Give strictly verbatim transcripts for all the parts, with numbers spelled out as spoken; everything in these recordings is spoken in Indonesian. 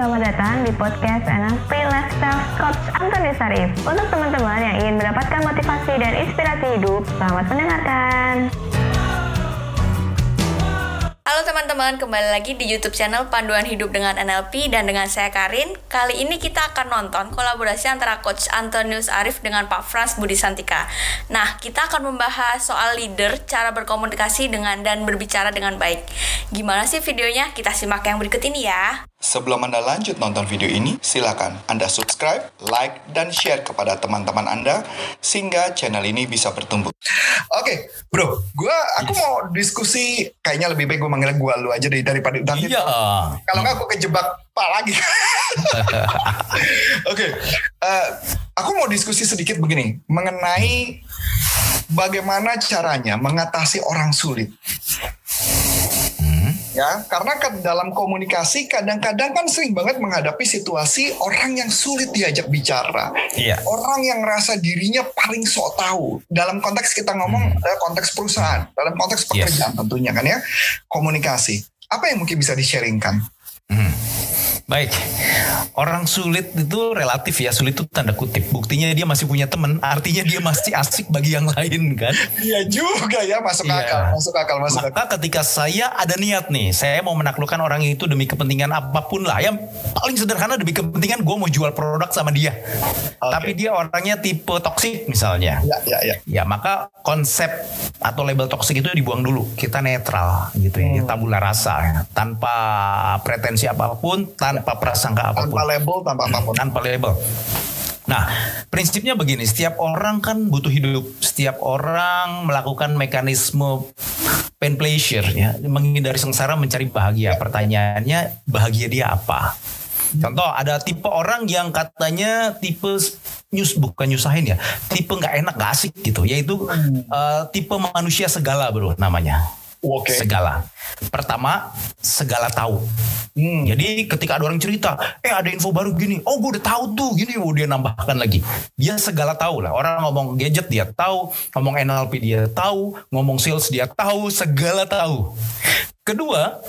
Selamat datang di podcast N L P Lifestyle Coach Antonius Arief. Untuk teman-teman yang ingin mendapatkan motivasi dan inspirasi hidup, selamat mendengarkan. Halo teman-teman, kembali lagi di YouTube channel Panduan Hidup dengan N L P dan dengan saya Karin. Kali ini kita akan nonton kolaborasi antara Coach Antonius Arief dengan Pak Frans Budi Santika. Nah, kita akan membahas soal leader, cara berkomunikasi dengan dan berbicara dengan baik. Gimana sih videonya? Kita simak yang berikut ini ya. Sebelum Anda lanjut nonton video ini, silakan Anda subscribe, like, dan share kepada teman-teman Anda sehingga channel ini bisa bertumbuh. Oke, okay, bro, gua aku yes. mau diskusi, kayaknya lebih baik gue manggil gue lu aja deh daripada utang. Iya. Kalau nggak aku kejebak pak lagi. Oke, okay. uh, aku mau diskusi sedikit begini mengenai bagaimana caranya mengatasi orang sulit. Ya, karena dalam komunikasi kadang-kadang kan sering banget menghadapi situasi orang yang sulit diajak bicara, yeah. orang yang rasa dirinya paling sok tahu. Dalam konteks kita ngomong hmm. konteks perusahaan, dalam konteks pekerjaan yes. tentunya kan ya, komunikasi. Apa yang mungkin bisa di-sharingkan? Hmm. Baik, orang sulit itu relatif ya, sulit itu tanda kutip. Buktinya dia masih punya teman, artinya dia masih asik bagi yang lain kan. Iya juga ya, masuk ya. akal, masuk akal, masuk Maka akal. Maka ketika saya ada niat nih, saya mau menaklukkan orang itu demi kepentingan apapun lah. Yang paling sederhana demi kepentingan gue mau jual produk sama dia. Okay. Tapi dia orangnya tipe toksik misalnya. Ya, ya, ya. Ya, maka konsep atau label toksik itu dibuang dulu. Kita netral gitu ya, hmm. tabula rasa. Tanpa pretensi apapun, tanpa tanpa prasangka apapun, tanpa label, tanpa apapun, tanpa label. Nah, prinsipnya begini, setiap orang kan butuh hidup, setiap orang melakukan mekanisme pain pleasure ya, menghindari sengsara, mencari bahagia. Pertanyaannya, bahagia dia apa? Contoh, ada tipe orang yang katanya tipe nyus, bukan nyusahin ya, tipe nggak enak, nggak asik gitu, yaitu uh, tipe manusia segala bro namanya. Okay. Segala. Pertama, segala tahu. Hmm. Jadi ketika ada orang cerita, eh ada info baru gini, oh gue udah tahu tuh gini, oh dia nambahkan lagi. Dia segala tahu lah. Orang ngomong gadget dia tahu, ngomong N L P dia tahu, ngomong sales dia tahu, segala tahu. Kedua,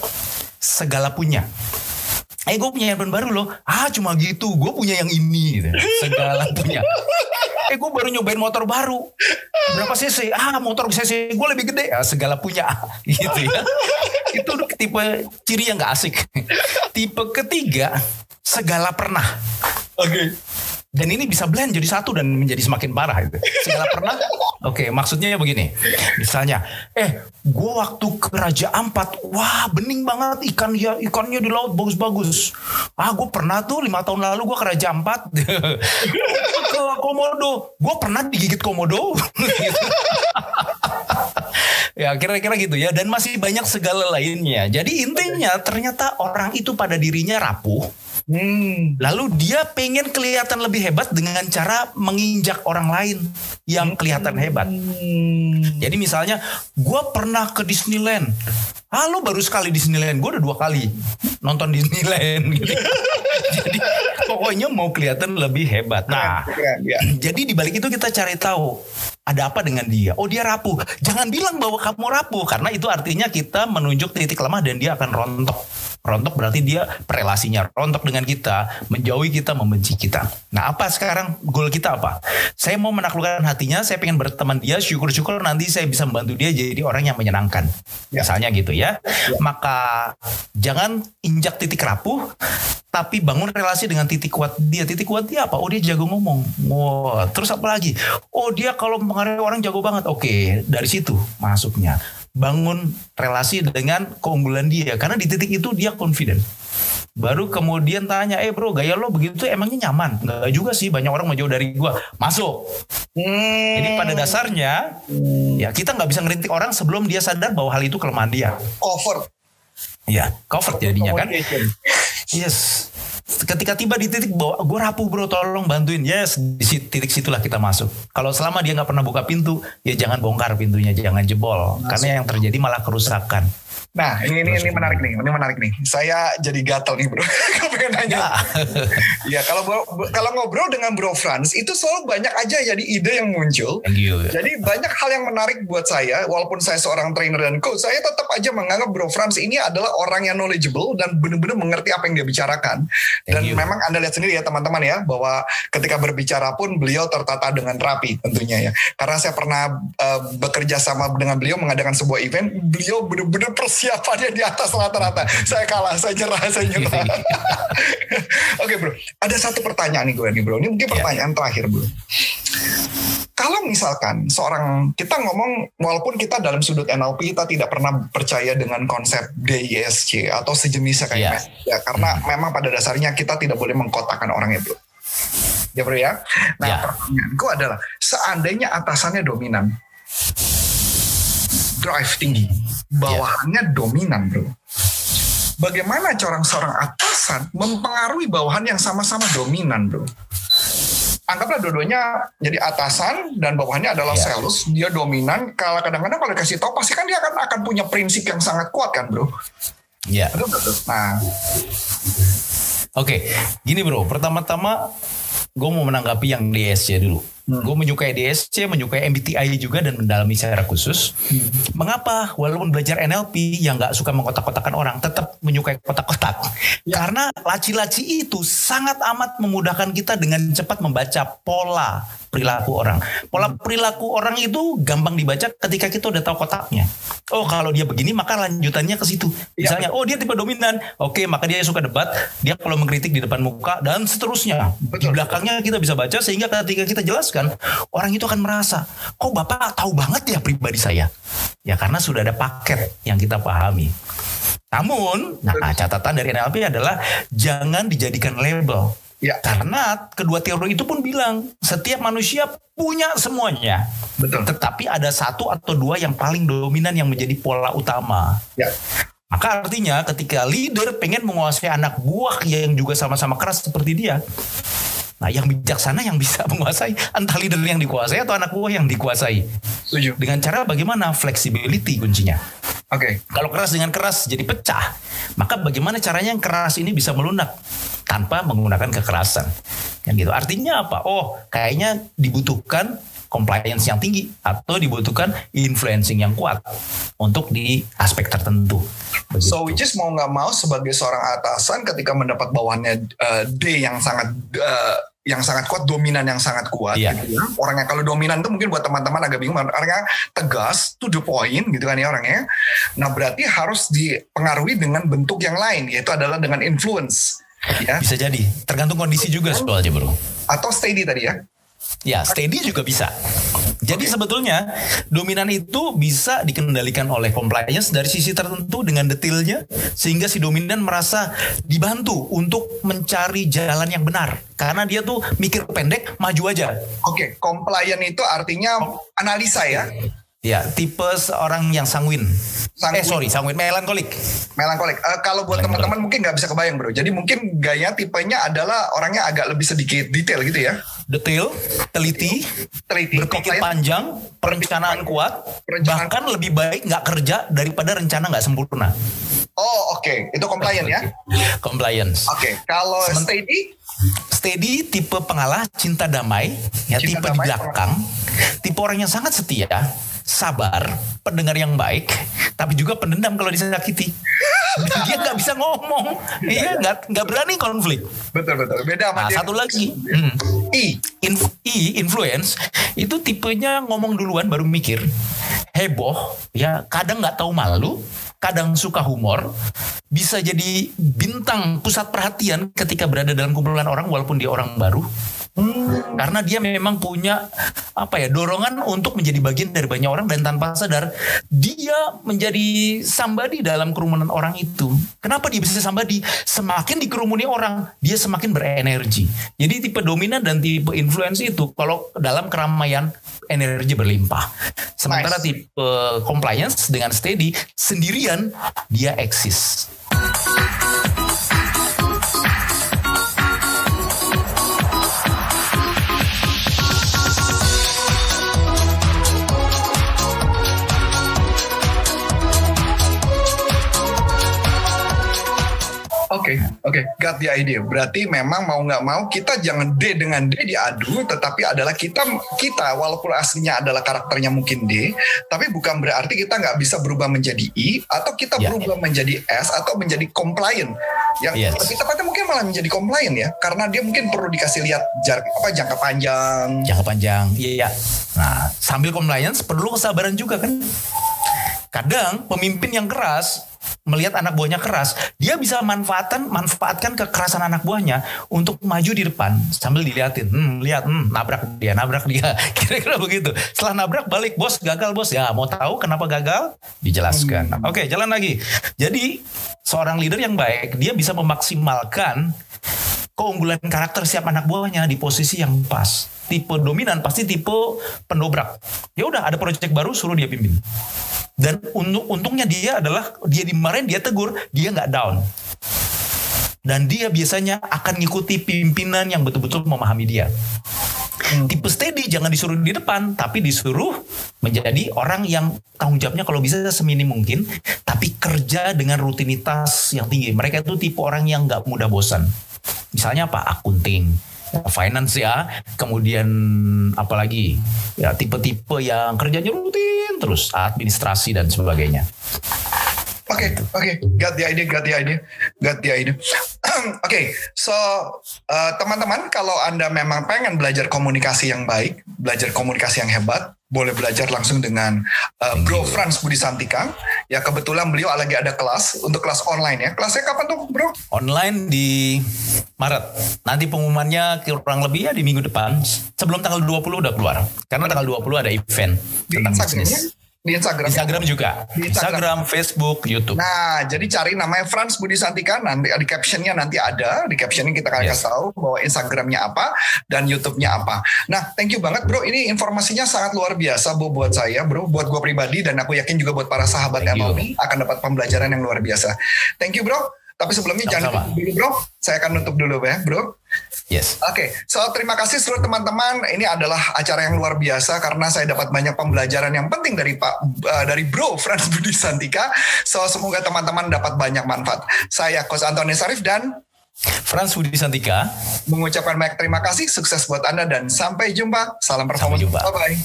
segala punya. Eh gue punya handphone baru loh, ah cuma gitu, gue punya yang ini. Gitu. Segala punya. Eh gue baru nyobain motor baru. Berapa cc? Ah motor cc gue lebih gede. Ah, segala punya. Gitu ya. Itu tipe ciri yang gak asik. Tipe ketiga, segala pernah. Oke. Okay. Dan ini bisa blend jadi satu dan menjadi semakin parah. Gitu. Segala pernah. Oke, okay, maksudnya begini. Misalnya, eh gue waktu ke Raja Ampat, wah bening banget ikan ya, ikannya di laut bagus-bagus. Ah gue pernah tuh lima tahun lalu gue ke Raja Ampat. Ke Komodo, gue pernah digigit komodo. Gitu. Ya kira-kira gitu ya, dan masih banyak segala lainnya. Jadi intinya ternyata orang itu pada dirinya rapuh. Hmm. Lalu dia pengen kelihatan lebih hebat dengan cara menginjak orang lain yang kelihatan hebat. Hmm. Jadi misalnya, gue pernah ke Disneyland. Ah, lu baru sekali Disneyland, gue udah dua kali nonton Disneyland. Gitu. Jadi pokoknya mau kelihatan lebih hebat. Nah, ya, ya. Jadi di balik itu kita cari tahu ada apa dengan dia. Oh dia rapuh. Jangan bilang bahwa kamu rapuh, karena itu artinya kita menunjuk titik lemah dan dia akan rontok. Rontok berarti dia relasinya rontok dengan kita, menjauhi kita, membenci kita. Nah apa sekarang goal kita apa? Saya mau menaklukkan hatinya, saya pengen berteman dia, syukur-syukur nanti saya bisa membantu dia jadi orang yang menyenangkan. Ya. Misalnya gitu ya. ya. Maka jangan injak titik rapuh, tapi bangun relasi dengan titik kuat dia. Titik kuat dia apa? Oh dia jago ngomong. Wow. Terus apa lagi? Oh dia kalau mengenai orang jago banget. Oke, dari situ masuknya. Bangun relasi dengan keunggulan dia, karena di titik itu dia confident. Baru kemudian tanya, eh bro gaya lo begitu emangnya nyaman? Nggak juga sih, banyak orang mau jauh dari gua. Masuk. hmm. Jadi pada dasarnya hmm. ya kita nggak bisa ngeritik orang sebelum dia sadar bahwa hal itu kelemahan dia. Cover. Ya, cover jadinya kan. Yes. Ketika tiba di titik bahwa gue rapuh bro, tolong bantuin. Yes, di titik situlah kita masuk. Kalau selama dia gak pernah buka pintu, ya jangan bongkar pintunya, jangan jebol. Masuk. Karena yang terjadi malah kerusakan. Nah, ini ini, ini menarik nih, ini menarik nih. Saya jadi gatel nih, Bro. Gue pengen nanya. Ya, kalau kalau ngobrol dengan Bro Frans itu selalu banyak aja jadi ide yang muncul. You, ya. Jadi banyak hal yang menarik buat saya, walaupun saya seorang trainer dan coach, saya tetap aja menganggap Bro Frans ini adalah orang yang knowledgeable dan benar-benar mengerti apa yang dia bicarakan. Dan you. Memang Anda lihat sendiri ya, teman-teman ya, bahwa ketika berbicara pun beliau tertata dengan rapi tentunya ya. Karena saya pernah uh, bekerja sama dengan beliau mengadakan sebuah event, beliau benar-benar siapannya di atas rata-rata. Saya kalah, saya nyerah, saya nyerah. Oke bro, ada satu pertanyaan nih gue nih bro. Ini mungkin pertanyaan yeah. terakhir bro. Kalau misalkan seorang, kita ngomong, walaupun kita dalam sudut N L P, kita tidak pernah percaya dengan konsep D I S C atau sejenisnya kayaknya. Yeah. Ya, karena hmm. memang pada dasarnya kita tidak boleh mengkotakkan orangnya bro. Ya bro ya. Nah yeah. pertanyaanku adalah, seandainya atasannya dominan, drive tinggi, bawahannya yeah. dominan bro. Bagaimana seorang seorang atasan mempengaruhi bawahan yang sama-sama dominan bro? Anggaplah dua-duanya jadi atasan dan bawahannya adalah yeah. sales, dia dominan. Kalau kadang-kadang kalau dikasih tahu pasti kan dia akan akan punya prinsip yang sangat kuat kan bro? Iya. Yeah. Nah, oke, okay. gini bro. Pertama-tama, gue mau menanggapi yang D S C dulu. Hmm. Gue menyukai D S C, menyukai M B T I juga dan mendalami secara khusus. Hmm. Mengapa? Walaupun belajar N L P yang gak suka mengkotak-kotakan orang, tetap menyukai kotak-kotak. Ya. Karena laci-laci itu sangat amat memudahkan kita dengan cepat membaca pola perilaku orang. Pola perilaku orang itu gampang dibaca ketika kita udah tahu kotaknya. Oh kalau dia begini maka lanjutannya ke situ. Misalnya, ya. Oh dia tipe dominan. Oke, maka dia suka debat. Dia kalau mengkritik di depan muka dan seterusnya. Betul. Di belakangnya kita bisa baca sehingga ketika kita jelas kan orang itu akan merasa kok bapak tahu banget ya pribadi saya ya karena sudah ada paket yang kita pahami. Namun nah catatan dari N L P adalah jangan dijadikan label ya. Karena kedua teori itu pun bilang setiap manusia punya semuanya. Betul. Tetapi ada satu atau dua yang paling dominan yang menjadi pola utama ya. Maka artinya ketika leader pengen menguasai anak buah yang juga sama-sama keras seperti dia. Nah, yang bijaksana yang bisa menguasai entah leader yang dikuasai atau anak buah yang dikuasai. Setuju. Dengan cara bagaimana flexibility kuncinya. Oke. Okay. Kalau keras dengan keras jadi pecah. Maka bagaimana caranya yang keras ini bisa melunak tanpa menggunakan kekerasan. Kan gitu. Artinya apa? Oh, kayaknya dibutuhkan compliance yang tinggi atau dibutuhkan influencing yang kuat untuk di aspek tertentu. Begitu. So which is mau nggak mau sebagai seorang atasan ketika mendapat bawahannya uh, D yang sangat uh, yang sangat kuat, dominan yang sangat kuat. Iya. Gitu ya. Orangnya kalau dominan itu mungkin buat teman-teman agak bingung, orangnya tegas, to the point gitu kan ya orangnya. Nah berarti harus dipengaruhi dengan bentuk yang lain yaitu adalah dengan influence. Ya. Bisa jadi tergantung kondisi juga soalnya bro. Atau steady tadi ya. Ya, steady juga bisa. Jadi okay. sebetulnya dominan itu bisa dikendalikan oleh compliance dari sisi tertentu dengan detailnya sehingga si dominan merasa dibantu untuk mencari jalan yang benar. Karena dia tuh mikir pendek, maju aja. Oke, okay. Compliance itu artinya analisa ya. Ya, tipe orang yang sanguin. sanguin. Eh sorry, sanguin melankolik. Melankolik. Uh, kalau buat teman-teman mungkin nggak bisa kebayang bro. Jadi mungkin gaya tipenya adalah orangnya agak lebih sedikit detail gitu ya. Detail, teliti, teliti. Berpikir panjang, perencanaan kuat, perencanaan. Bahkan lebih baik nggak kerja daripada rencana nggak sempurna. Oh oke, okay. Itu compliance ya? Compliance. Oke, okay. Kalau steady? Steady tipe pengalah, cinta damai, ya cinta tipe damai, di belakang, orang. Tipe orang yang sangat setia, sabar, pendengar yang baik, tapi juga pendendam kalau disakiti. Dia nggak bisa ngomong, iya nggak nggak berani konflik. Betul betul. Beda sama nah, satu lagi, hmm. I. Inf- I influence itu tipenya ngomong duluan baru mikir, heboh, ya kadang nggak tahu malu. Kadang suka humor, bisa jadi bintang pusat perhatian ketika berada dalam kumpulan orang walaupun dia orang baru. Hmm. Karena dia memang punya apa ya dorongan untuk menjadi bagian dari banyak orang dan tanpa sadar dia menjadi somebody dalam kerumunan orang itu. Kenapa dia bisa somebody? Semakin dikerumuni orang, dia semakin berenergi. Jadi tipe dominan dan tipe influence itu kalau dalam keramaian energi berlimpah. Sementara nice. Tipe compliance dengan steady sendirian dia eksis. Oke, okay, got the idea. Berarti memang mau nggak mau kita jangan D dengan D diadu, tetapi adalah kita kita walaupun aslinya adalah karakternya mungkin D, tapi bukan berarti kita nggak bisa berubah menjadi I atau kita yeah. berubah menjadi S atau menjadi compliant. Yang yes. lebih tepatnya mungkin malah menjadi compliant ya, karena dia mungkin perlu dikasih lihat jarak apa jangka panjang. Jangka panjang, iya. Yeah. Nah, sambil compliance perlu kesabaran juga kan. Kadang pemimpin yang keras melihat anak buahnya keras, dia bisa manfaatkan manfaatkan kekerasan anak buahnya untuk maju di depan sambil diliatin, hmm, lihat, hmm, nabrak dia, nabrak dia, kira-kira begitu. Setelah nabrak balik, bos gagal bos, ya mau tahu kenapa gagal? Dijelaskan. Hmm. Oke, jalan lagi. Jadi seorang leader yang baik dia bisa memaksimalkan keunggulan karakter siap anak buahnya di posisi yang pas. Tipe dominan pasti tipe pendobrak. Ya udah, ada proyek baru suruh dia pimpin. Dan untung, untungnya dia adalah dia dimarahin, dia tegur, dia nggak down. Dan dia biasanya akan ngikuti pimpinan yang betul-betul memahami dia. Hmm. Tipe steady jangan disuruh di depan, tapi disuruh menjadi orang yang tanggung jawabnya kalau bisa seminim mungkin, tapi kerja dengan rutinitas yang tinggi. Mereka itu tipe orang yang nggak mudah bosan. Misalnya apa? Akunting, finance ya, kemudian apalagi ya tipe-tipe yang kerjanya rutin terus, administrasi dan sebagainya. Oke, okay, oke, okay. got the idea, got the idea, got the idea. oke, okay. so uh, teman-teman kalau Anda memang pengen belajar komunikasi yang baik, belajar komunikasi yang hebat, boleh belajar langsung dengan uh, Bro Frans Budi Santika. Ya kebetulan beliau lagi ada kelas untuk kelas online ya. Kelasnya kapan tuh Bro? Online di Maret. Nanti pengumumannya kurang lebih ya di minggu depan. Sebelum tanggal dua puluh udah keluar. Karena tanggal dua puluh ada event di tentang bisnis. Di Instagram, Instagram juga, di Instagram, Instagram, Facebook, YouTube. Nah, jadi cari namanya Frans Budi Santika, nanti di captionnya nanti ada, di captionnya kita akan yes. kasih tahu bahwa Instagramnya apa dan YouTube-nya apa. Nah, thank you banget Bro, ini informasinya sangat luar biasa Bu buat saya Bro, buat gue pribadi dan aku yakin juga buat para sahabat N L P akan dapat pembelajaran yang luar biasa. Thank you Bro. Tapi sebelumnya Sama-sama. jangan tutup dulu Bro, saya akan nutup dulu ya Bro. Yes. Oke, okay. so terima kasih seluruh teman-teman. Ini adalah acara yang luar biasa karena saya dapat banyak pembelajaran yang penting dari Pak uh, dari Bro Frans Budi Santika. So semoga teman-teman dapat banyak manfaat. Saya Coach Antonius Arief dan Frans Budi Santika mengucapkan banyak terima kasih, sukses buat Anda dan sampai jumpa. Salam performance. Bye bye.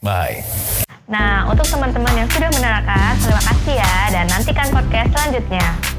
Bye. Nah, untuk teman-teman yang sudah menerangkan, terima kasih ya dan nantikan podcast selanjutnya.